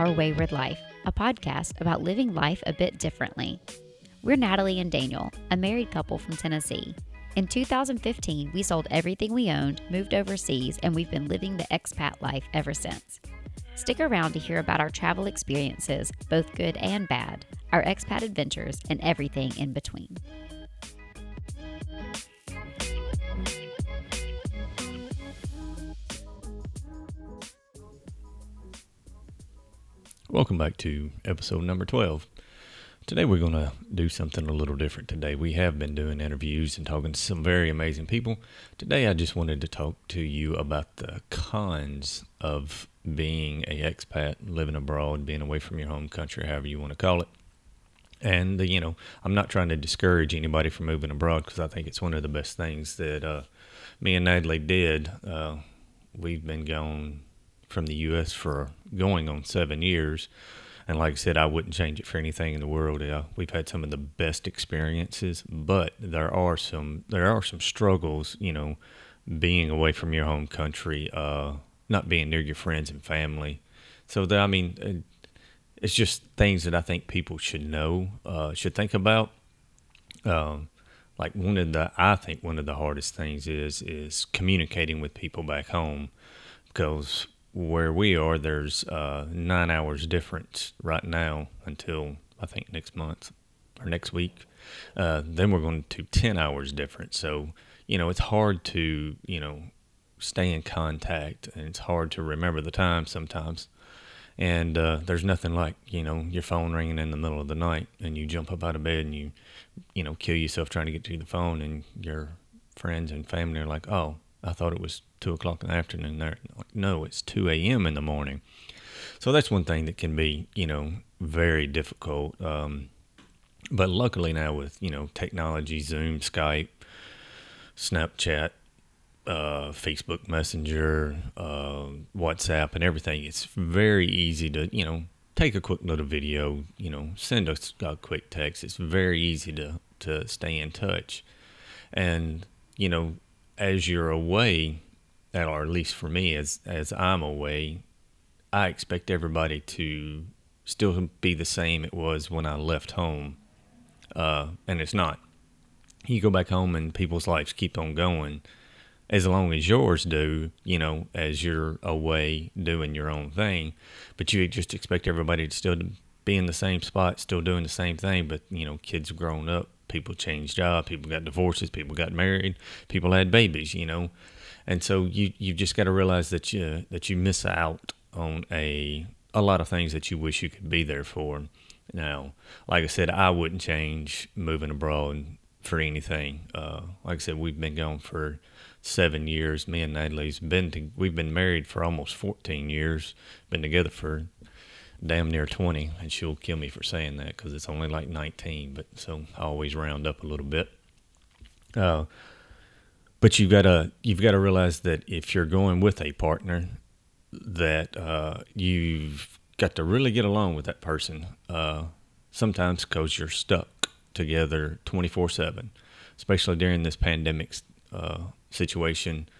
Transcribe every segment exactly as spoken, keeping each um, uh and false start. Our Wayward Life, a podcast about living life a bit differently. We're Natalie and Daniel, a married couple from Tennessee. In two thousand fifteen, we sold everything we owned, moved overseas, and we've been living the expat life ever since. Stick around to hear about our travel experiences, both good and bad, our expat adventures, and everything in between. Welcome back to episode number twelve. Today we're going to do something a little different today. We have been doing interviews and talking to some very amazing people. Today I just wanted to talk to you about the cons of being an expat, living abroad, being away from your home country, however you want to call it. And, the, you know, I'm not trying to discourage anybody from moving abroad because I think it's one of the best things that uh, me and Natalie did. Uh, we've been gone from the U S for going on seven years. And like I said, I wouldn't change it for anything in the world. Yeah, we've had some of the best experiences, but there are some there are some struggles, you know, being away from your home country, uh, not being near your friends and family. So, that I mean, it's just things that I think people should know, uh, should think about. Um, like one of the, I think one of the hardest things is is communicating with people back home, because where we are, there's uh, nine hours difference right now until I think next month or next week. Uh, then we're going to ten hours difference. So, you know, it's hard to, you know, stay in contact, and it's hard to remember the time sometimes. And uh, there's nothing like, you know, your phone ringing in the middle of the night and you jump up out of bed and you, you know, kill yourself trying to get to the phone, and your friends and family are like, oh, I thought it was two o'clock in the afternoon there. No, it's two a.m. in the morning. So that's one thing that can be, you know, very difficult. Um, but luckily now with, you know, technology, Zoom, Skype, Snapchat, uh, Facebook Messenger, uh, WhatsApp and everything, it's very easy to, you know, take a quick little video, you know, send us a quick text. It's very easy to, to stay in touch. And, you know, as you're away, or at least for me, as as I'm away, I expect everybody to still be the same it was when I left home, uh, and it's not. You go back home and people's lives keep on going, as long as yours do, you know, as you're away doing your own thing. But you just expect everybody to still be in the same spot, still doing the same thing, but, you know, kids grown up. People changed jobs, people got divorces, people got married, people had babies, you know. And so you, you've just got to realize that you, that you miss out on a, a lot of things that you wish you could be there for. Now, like I said, I wouldn't change moving abroad for anything. Uh, like I said, we've been gone for seven years. Me and Natalie's been, to, we've been married for almost fourteen years, been together for damn near twenty, and she'll kill me for saying that because it's only like nineteen, but so I always round up a little bit. Uh, but you've got to you've got to realize that if you're going with a partner, that uh, you've got to really get along with that person. Uh, sometimes because you're stuck together twenty-four seven, especially during this pandemic uh, situation.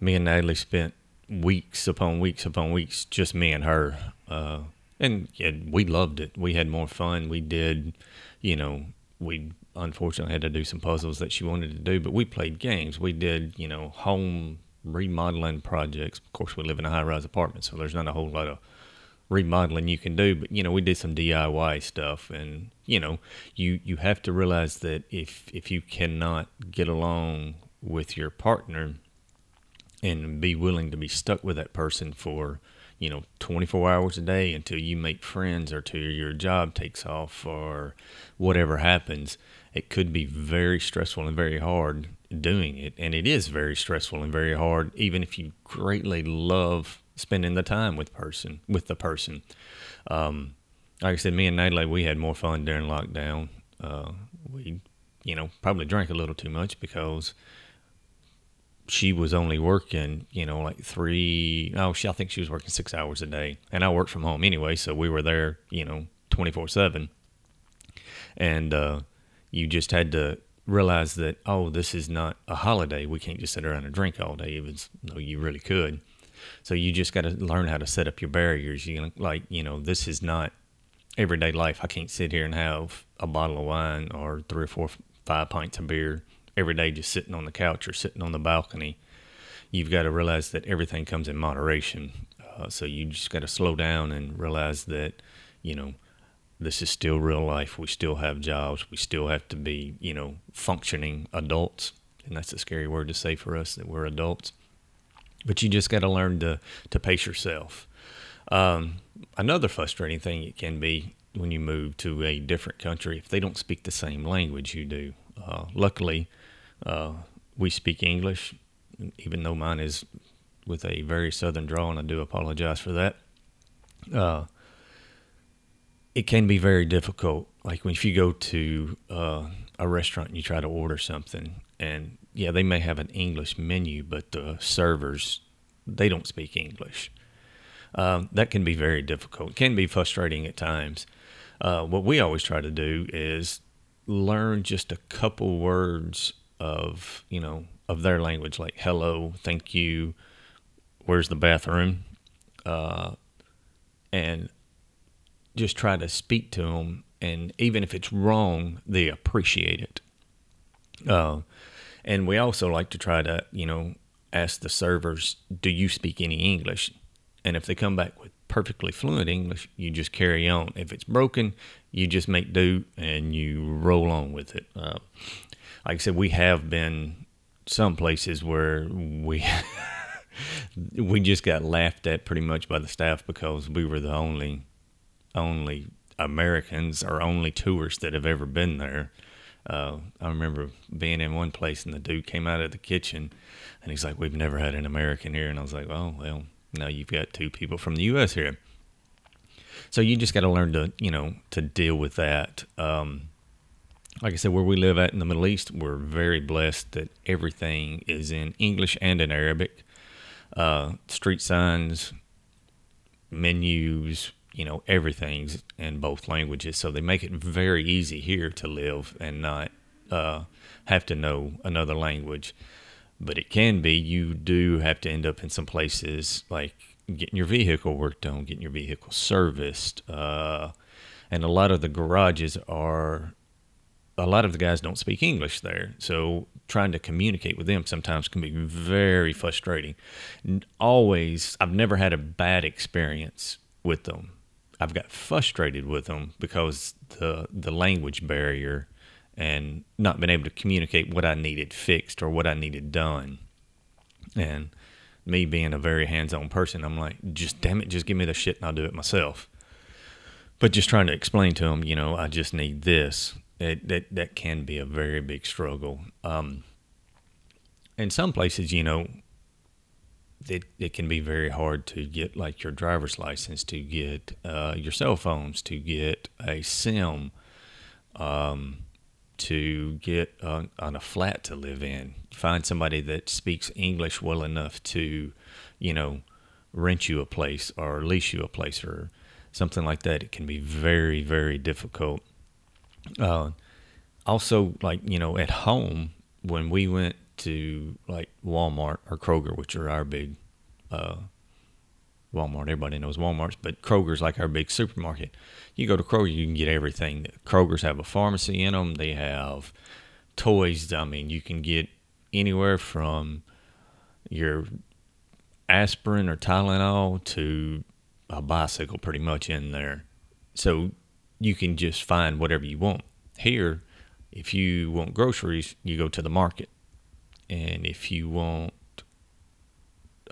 Me and Natalie spent weeks upon weeks upon weeks, just me and her. Uh, and yeah, we loved it. We had more fun. We did, you know, we unfortunately had to do some puzzles that she wanted to do, but we played games. We did, you know, home remodeling projects. Of course, we live in a high-rise apartment, so there's not a whole lot of remodeling you can do, but, you know, we did some D I Y stuff. And, you know, you, you have to realize that if, if you cannot get along with your partner and be willing to be stuck with that person for, you know, twenty-four hours a day until you make friends or till your job takes off or whatever happens, it could be very stressful and very hard doing it. And it is very stressful and very hard, even if you greatly love spending the time with person, with the person. Um, like I said, me and Natalie, we had more fun during lockdown. Uh, we, you know, probably drank a little too much because she was only working, you know, like three, oh, she, I think she was working six hours a day. And I worked from home anyway, so we were there, you know, twenty-four seven. And uh, you just had to realize that, oh, this is not a holiday. We can't just sit around and drink all day, even though you really could. So you just got to learn how to set up your barriers. You're gonna, like, you know, this is not everyday life. I can't sit here and have a bottle of wine or three or four, five pints of beer every day just sitting on the couch or sitting on the balcony. You've got to realize that everything comes in moderation. Uh, so you just got to slow down and realize that, you know, this is still real life. We still have jobs. We still have to be, you know, functioning adults. And that's a scary word to say for us, that we're adults. But you just got to learn to to pace yourself. Um, another frustrating thing it can be when you move to a different country, if they don't speak the same language you do. Uh, luckily, uh, we speak English, even though mine is with a very southern drawl, and I do apologize for that. Uh, it can be very difficult. Like when, if you go to uh, a restaurant and you try to order something, and yeah, they may have an English menu, but the servers, they don't speak English. Um, that can be very difficult. It can be frustrating at times. Uh, what we always try to do is learn just a couple words of, you know, of their language, like hello, thank you, where's the bathroom, uh, and just try to speak to them. And even if it's wrong, they appreciate it. Uh, and we also like to try to, you know, ask the servers, do you speak any English? And if they come back with perfectly fluent English, you just carry on. If it's broken, you just make do and you roll on with it. Uh, like I said, we have been some places where we we just got laughed at pretty much by the staff because we were the only only Americans or only tourists that have ever been there. Uh, I remember being in one place and the dude came out of the kitchen and he's like, "We've never had an American here." And I was like, "Oh, well, now you've got two people from the U S here." So you just got to learn to, you know, to deal with that. Um, like I said, where we live at in the Middle East, we're very blessed that everything is in English and in Arabic. Uh, street signs, menus, you know, everything's in both languages. So they make it very easy here to live and not uh, have to know another language. But it can be, you do have to end up in some places like getting your vehicle worked on, getting your vehicle serviced. Uh, and a lot of the garages are, a lot of the guys don't speak English there. So trying to communicate with them sometimes can be very frustrating. Always, I've never had a bad experience with them. I've got frustrated with them because the the language barrier and not been able to communicate what I needed fixed or what I needed done. And me being a very hands-on person, I'm like, just damn it, just give me the shit and I'll do it myself. But just trying to explain to them, you know, I just need this. It, that that can be a very big struggle. Um, in some places, you know, it, it can be very hard to get like your driver's license, to get uh, your cell phones, to get a SIM, um, to get uh, on a flat to live in, find somebody that speaks English well enough to, you know, rent you a place or lease you a place or something like that. It can be very, very difficult. Uh, also, like, you know, at home, when we went to like Walmart or Kroger, which are our big, uh, Walmart, everybody knows Walmart's, but Kroger's like our big supermarket. You go to Kroger, you can get everything. Kroger's have a pharmacy in them. They have toys. I mean, you can get anywhere from your aspirin or Tylenol to a bicycle pretty much in there. So you can just find whatever you want. Here, if you want groceries, you go to the market. And if you want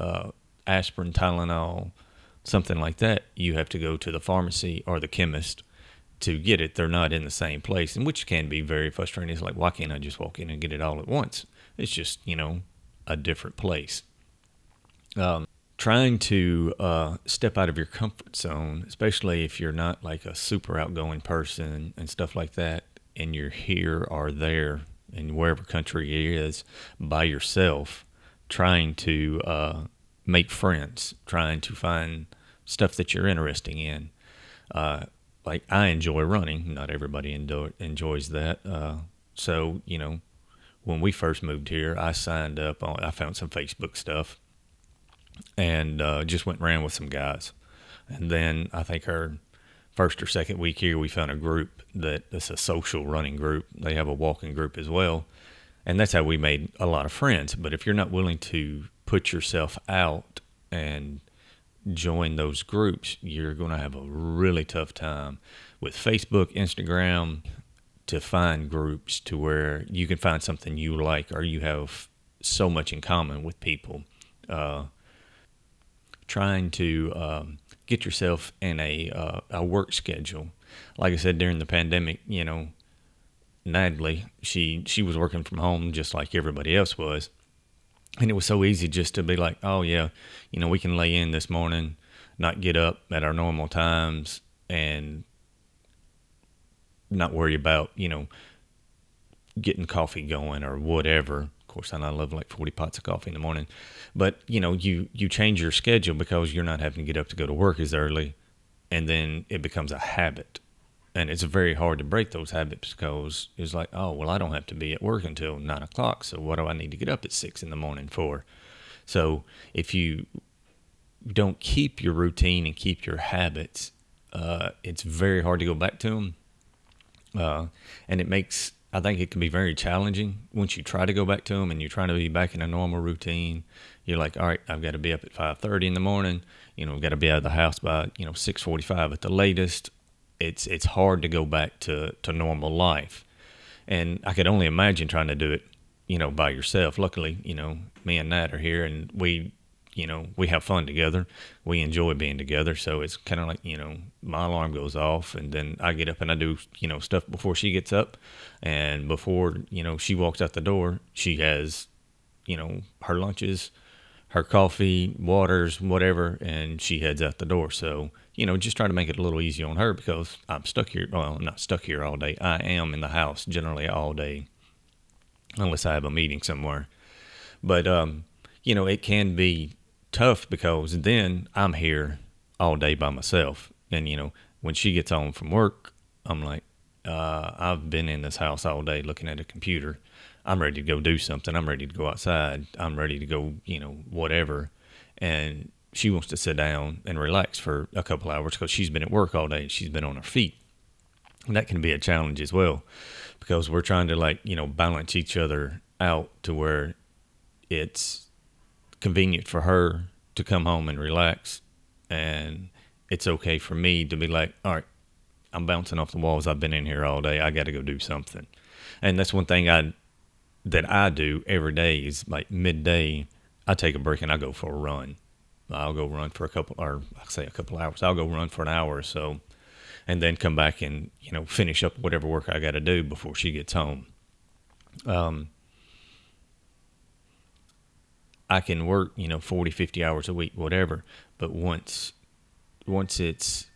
uh, aspirin, Tylenol, something like that, you have to go to the pharmacy or the chemist to get it. They're not in the same place, and which can be very frustrating. It's like, why can't I just walk in and get it all at once? It's just, you know, a different place. Um, trying to uh, step out of your comfort zone, especially if you're not like a super outgoing person and stuff like that, and you're here or there in wherever country it is by yourself, trying to uh, make friends, trying to find stuff that you're interested in. Uh, like I enjoy running. Not everybody endo- enjoys that. Uh, so, you know, when we first moved here, I signed up on, I found some Facebook stuff and uh, just went and ran with some guys. And then I think our first or second week here, we found a group that it's a social running group. They have a walking group as well. And that's how we made a lot of friends. But if you're not willing to put yourself out and join those groups, you're going to have a really tough time with Facebook, Instagram, to find groups to where you can find something you like or you have so much in common with people. Uh, trying to um, get yourself in a uh, a work schedule. Like I said, during the pandemic, you know, Natalie, she, she was working from home just like everybody else was. And it was so easy just to be like, oh, yeah, you know, we can lay in this morning, not get up at our normal times and not worry about, you know, getting coffee going or whatever. Of course, I know I love like forty pots of coffee in the morning. But, you know, you, you change your schedule because you're not having to get up to go to work as early. And then it becomes a habit. And it's very hard to break those habits because it's like, oh, well, I don't have to be at work until nine o'clock. So what do I need to get up at six in the morning for? So if you don't keep your routine and keep your habits, uh, it's very hard to go back to them. Uh, and it makes, I think it can be very challenging once you try to go back to them and you're trying to be back in a normal routine. You're like, all right, I've got to be up at five thirty in the morning. You know, I've got to be out of the house by, you know, six forty-five at the latest. It's it's hard to go back to, to normal life. And I could only imagine trying to do it, you know, by yourself. Luckily, you know, me and Nat are here and we, you know, we have fun together. We enjoy being together. So it's kind of like, you know, my alarm goes off and then I get up and I do, you know, stuff before she gets up. And before, you know, she walks out the door, she has, you know, her lunches, her coffee, waters, whatever, and she heads out the door. So, you know, just try to make it a little easier on her because I'm stuck here. Well, I'm not stuck here all day. I am in the house generally all day unless I have a meeting somewhere. But, um, you know, it can be tough because then I'm here all day by myself. And, you know, when she gets home from work, I'm like, uh, I've been in this house all day looking at a computer. I'm ready to go do something. I'm ready to go outside. I'm ready to go, you know, whatever. And she wants to sit down and relax for a couple hours because she's been at work all day. She's been on her feet. And that can be a challenge as well because we're trying to, like, you know, balance each other out to where it's convenient for her to come home and relax. And it's okay for me to be like, all right, I'm bouncing off the walls. I've been in here all day. I got to go do something. And that's one thing I... that I do every day is like midday, I take a break and I go for a run. I'll go run for a couple, or I say a couple hours. I'll go run for an hour or so and then come back and, you know, finish up whatever work I got to do before she gets home. Um, I can work, you know, forty, fifty hours a week, whatever. But once, once it's,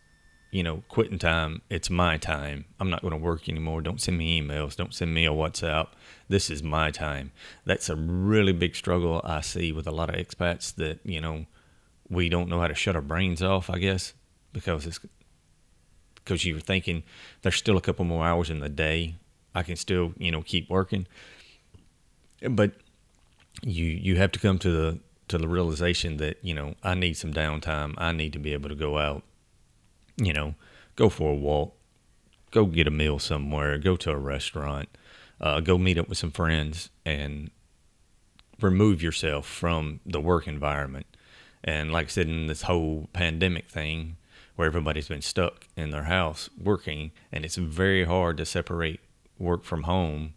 you know, quitting time, it's my time. I'm not going to work anymore. Don't send me emails. Don't send me a WhatsApp. This is my time. That's a really big struggle I see with a lot of expats that, you know, we don't know how to shut our brains off, I guess, because it's because you're thinking there's still a couple more hours in the day. I can still, you know, keep working. But you you have to come to the to the realization that, you know, I need some downtime. I need to be able to go out, you know, go for a walk, go get a meal somewhere, go to a restaurant, uh, go meet up with some friends and remove yourself from the work environment. And like I said, in this whole pandemic thing where everybody's been stuck in their house working, and it's very hard to separate work from home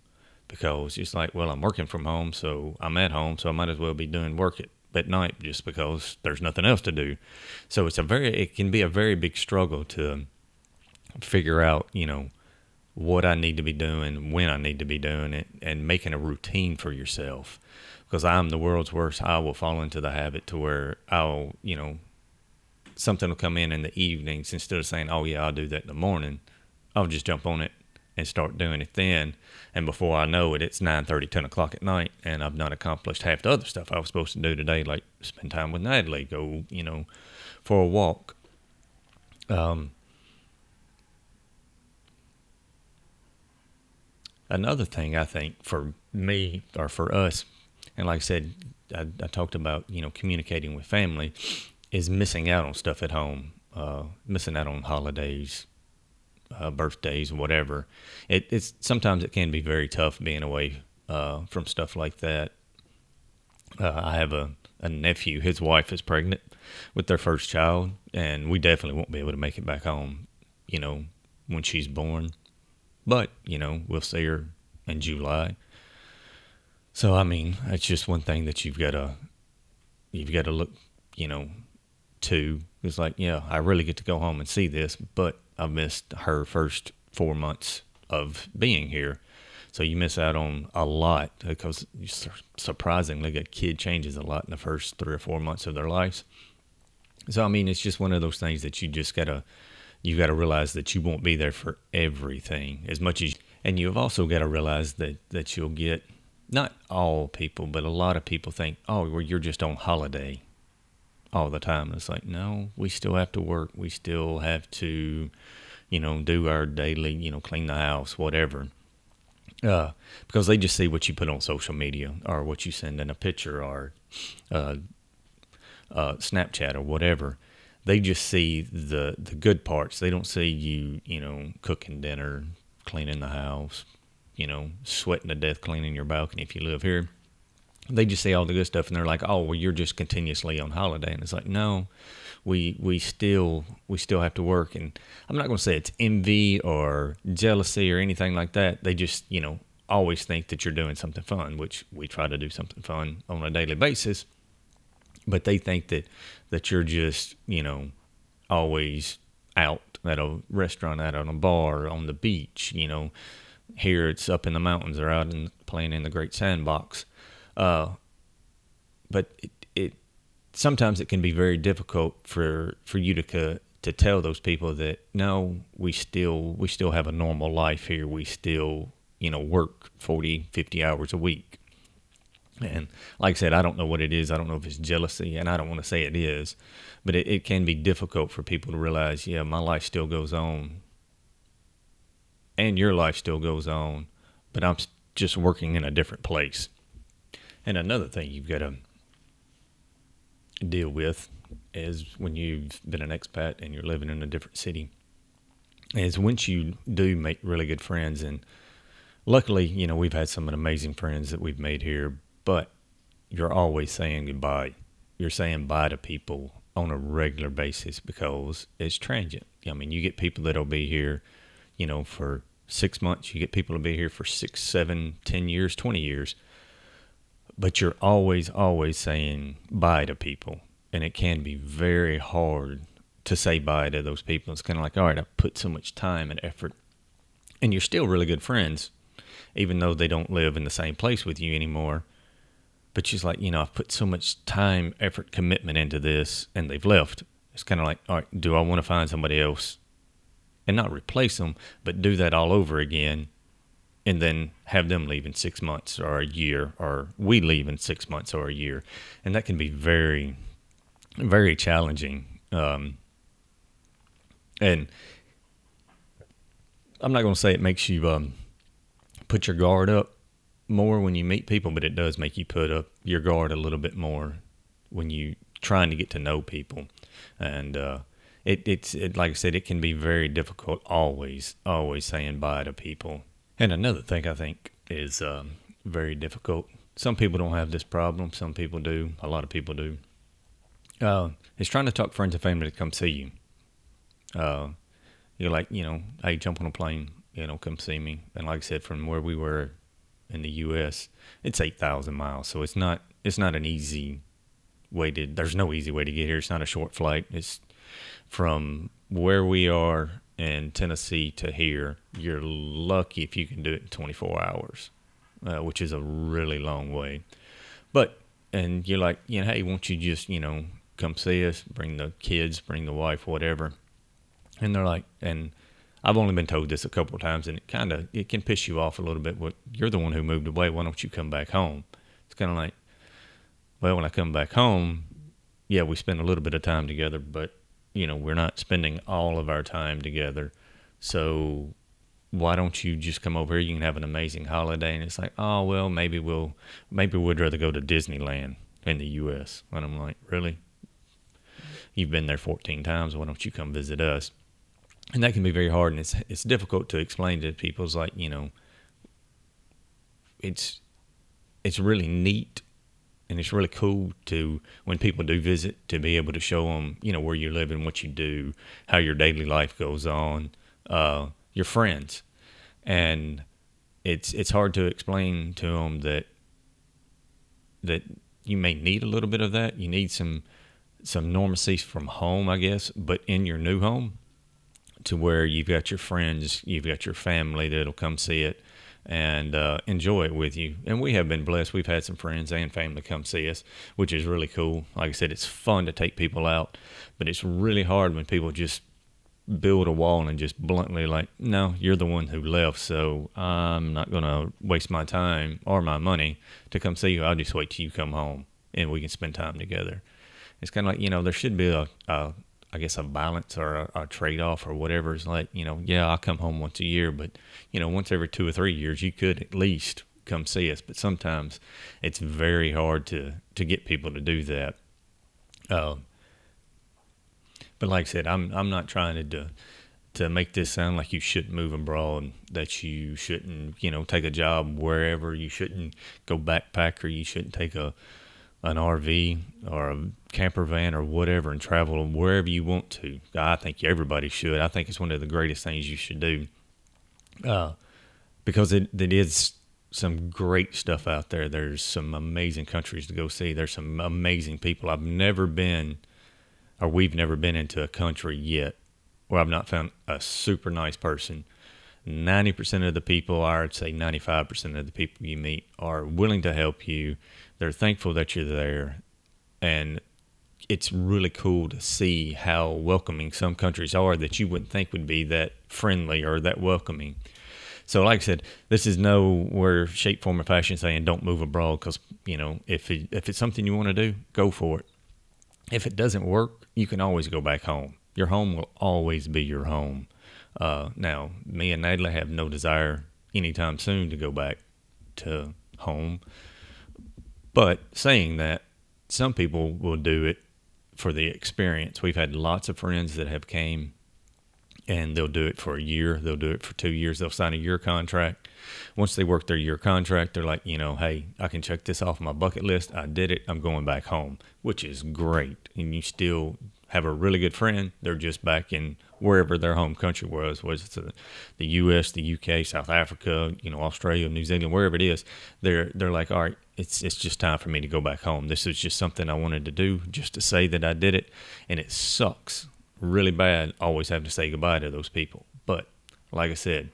because it's like, well, I'm working from home, so I'm at home, so I might as well be doing work at at night just because there's nothing else to do. So it's a very, it can be a very big struggle to figure out, you know, what I need to be doing, when I need to be doing it, and making a routine for yourself. Because I'm the world's worst. I will fall into the habit to where I'll, you know, something will come in in the evenings instead of saying, oh yeah, I'll do that in the morning. I'll just jump on it and start doing it then. And before I know it, it's nine thirty, ten o'clock at night, and I've not accomplished half the other stuff I was supposed to do today, like spend time with Natalie, go, you know, for a walk. Um, another thing I think for me, or for us, and like I said, I, I talked about, you know, communicating with family, is missing out on stuff at home, uh, missing out on holidays, uh, birthdays, whatever. It, it's sometimes it can be very tough being away uh, from stuff like that. Uh, I have a, a nephew. His wife is pregnant with their first child, and we definitely won't be able to make it back home, you know, when she's born. But, you know, we'll see her in July. So, I mean, it's just one thing that you've got to, you've got to look, you know, to. It's like, yeah, I really get to go home and see this, but I missed her first four months of being here. So you miss out on a lot, because surprisingly, a kid changes a lot in the first three or four months of their lives. So, I mean, it's just one of those things that you just got to, you've got to realize that you won't be there for everything as much as, and you've also got to realize that, that you'll get, not all people, but a lot of people think, oh, well, you're just on holiday all the time. And it's like, no, we still have to work. We still have to, you know, do our daily, you know, clean the house, whatever. Uh, because they just see what you put on social media, or what you send in a picture, or uh, uh, Snapchat, or whatever. They just see the, the good parts. They don't see you, you know, cooking dinner, cleaning the house, you know, sweating to death cleaning your balcony if you live here. They just see all the good stuff, and they're like, oh, well, you're just continuously on holiday. And it's like, no, we we still we still have to work. And I'm not going to say it's envy or jealousy or anything like that. They just, you know, always think that you're doing something fun, which we try to do something fun on a daily basis. But they think that, that you're just, you know, always out at a restaurant, out on a bar, on the beach, you know. Here it's up in the mountains or out in, playing in the great sandbox. Uh, but it, it sometimes it can be very difficult for, for you to to tell those people that, no, we still we still have a normal life here. We still, you know, work forty, fifty hours a week. And like I said, I don't know what it is. I don't know if it's jealousy, and I don't want to say it is. But it, it can be difficult for people to realize, yeah, my life still goes on. And your life still goes on, but I'm just working in a different place. And another thing you've got to deal with is when you've been an expat and you're living in a different city, is once you do make really good friends, and luckily, you know, we've had some amazing friends that we've made here, but you're always saying goodbye. You're saying bye to people on a regular basis because it's transient. I mean, you get people that'll be here, you know, for six months, you get people to be here for six, seven, ten years, twenty years. But you're always, always saying bye to people. And it can be very hard to say bye to those people. It's kind of like, all right, I put so much time and effort. And you're still really good friends, even though they don't live in the same place with you anymore. But she's like, you know, I've put so much time, effort, commitment into this, and they've left. It's kind of like, all right, do I want to find somebody else? And not replace them, but do that all over again, and then have them leave in six months or a year, or we leave in six months or a year. And that can be very, very challenging. Um, and I'm not going to say it makes you um, put your guard up more when you meet people, but it does make you put up your guard a little bit more when you're trying to get to know people. And, uh, It it's it, like I said, it can be very difficult always, always saying bye to people. And another thing I think is um, very difficult. Some people don't have this problem. Some people do. A lot of people do. Uh, it's trying to talk friends and family to come see you. Uh, you're like, you know, hey, jump on a plane, you know, come see me. And like I said, from where we were in the U S, it's eight thousand miles. So it's not, it's not an easy way to, there's no easy way to get here. It's not a short flight. It's, from where we are in Tennessee to here, you're lucky if you can do it in twenty-four hours, uh, which is a really long way. But, and you're like, you know, hey, won't you just, you know, come see us, bring the kids, bring the wife, whatever. And they're like, and I've only been told this a couple of times, and it kind of, it can piss you off a little bit. Well, you're the one who moved away. Why don't you come back home? It's kind of like, well, when I come back home, yeah, we spend a little bit of time together, but you know, we're not spending all of our time together. So why don't you just come over here? You can have an amazing holiday. And it's like, oh, well, maybe we'll, maybe we'd rather go to Disneyland. in the U S And I'm like, really? You've been there fourteen times. Why don't you come visit us? And that can be very hard, and it's it's difficult to explain to people. It's like, you know, it's it's really neat, and it's really cool to, when people do visit, to be able to show them, you know, where you live and what you do, how your daily life goes on, uh, your friends. And it's it's hard to explain to them that that you may need a little bit of that. You need some some normalcy from home, I guess, but in your new home, to where you've got your friends, you've got your family that'll come see it and uh, enjoy it with you. And we have been blessed. We've had some friends and family come see us, which is really cool. Like I said, it's fun to take people out, but it's really hard when people just build a wall and just bluntly like, no, you're the one who left, so I'm not going to waste my time or my money to come see you. I'll just wait till you come home and we can spend time together. It's kind of like, you know, there should be a, a I guess, a balance or a, a trade-off or whatever. It's like, you know, yeah, I come home once a year, but, you know, once every two or three years, you could at least come see us. But sometimes it's very hard to, to get people to do that. Um, but like I said, I'm I'm not trying to to make this sound like you shouldn't move abroad, that you shouldn't, you know, take a job wherever, you shouldn't go backpack, or you shouldn't take a an R V or a camper van or whatever and travel wherever you want to. I think everybody should. I think it's one of the greatest things you should do, uh, because it, it is some great stuff out there. There's some amazing countries to go see. There's some amazing people. I've never been, or we've never been into a country yet where I've not found a super nice person. ninety percent of the people, I would say ninety-five percent of the people you meet, are willing to help you. They're thankful that you're there. And it's really cool to see how welcoming some countries are that you wouldn't think would be that friendly or that welcoming. So like I said, this is nowhere, shape, form, or fashion saying don't move abroad, because, you know, if it, if it's something you want to do, go for it. If it doesn't work, you can always go back home. Your home will always be your home. Uh, now, me and Natalie have no desire anytime soon to go back to home. But saying that, some people will do it for the experience. We've had lots of friends that have came, and they'll do it for a year. They'll do it for two years. They'll sign a year contract. Once they work their year contract, they're like, you know, hey, I can check this off my bucket list. I did it. I'm going back home, which is great. And you still have a really good friend. They're just back in wherever their home country was, was it the U S, the U K, South Africa, you know, Australia, New Zealand, wherever it is. They're they're like, all right, it's it's just time for me to go back home. This is just something I wanted to do, just to say that I did it. And it sucks really bad, always have to say goodbye to those people. But like I said,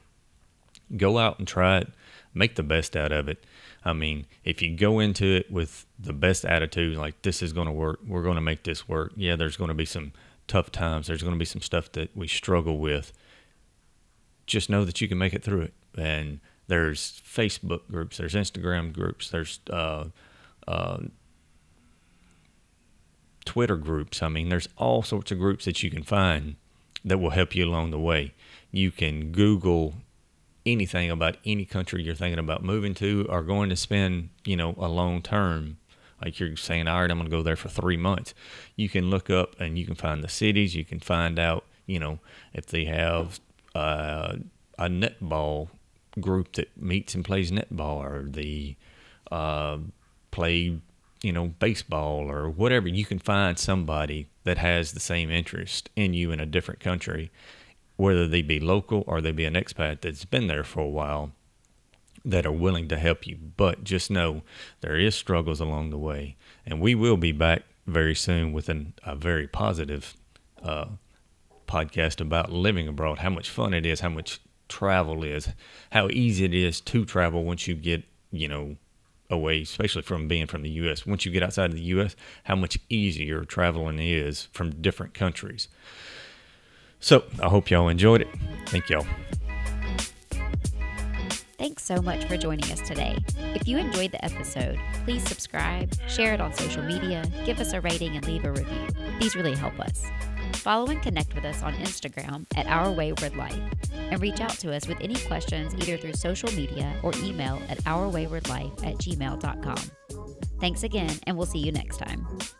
go out and try it. Make the best out of it. I mean, if you go into it with the best attitude, like, this is going to work, we're going to make this work. Yeah, there's going to be some tough times. There's going to be some stuff that we struggle with. Just know that you can make it through it. And there's Facebook groups, there's Instagram groups, there's uh, uh, Twitter groups. I mean, there's all sorts of groups that you can find that will help you along the way. You can Google anything about any country you're thinking about moving to or going to spend, you know, a long term. Like, you're saying, all right, I'm going to go there for three months. You can look up and you can find the cities. You can find out, you know, if they have uh, a netball group that meets and plays netball, or the uh, play, you know, baseball or whatever. You can find somebody that has the same interest in you in a different country, whether they be local or they be an expat that's been there for a while, that are willing to help you. But just know there is struggles along the way, and we will be back very soon with an, a very positive uh, podcast about living abroad, how much fun it is, how much travel is, how easy it is to travel once you get, you know, away, especially from being from the U S. Once you get outside of the U S, how much easier traveling is from different countries. So I hope y'all enjoyed it. Thank y'all. Thanks so much for joining us today. If you enjoyed the episode, please subscribe, share it on social media, give us a rating, and leave a review. These really help us. Follow and connect with us on Instagram at Our Wayward Life, and reach out to us with any questions either through social media or email at ourwaywardlife at gmail dot com. Thanks again, and we'll see you next time.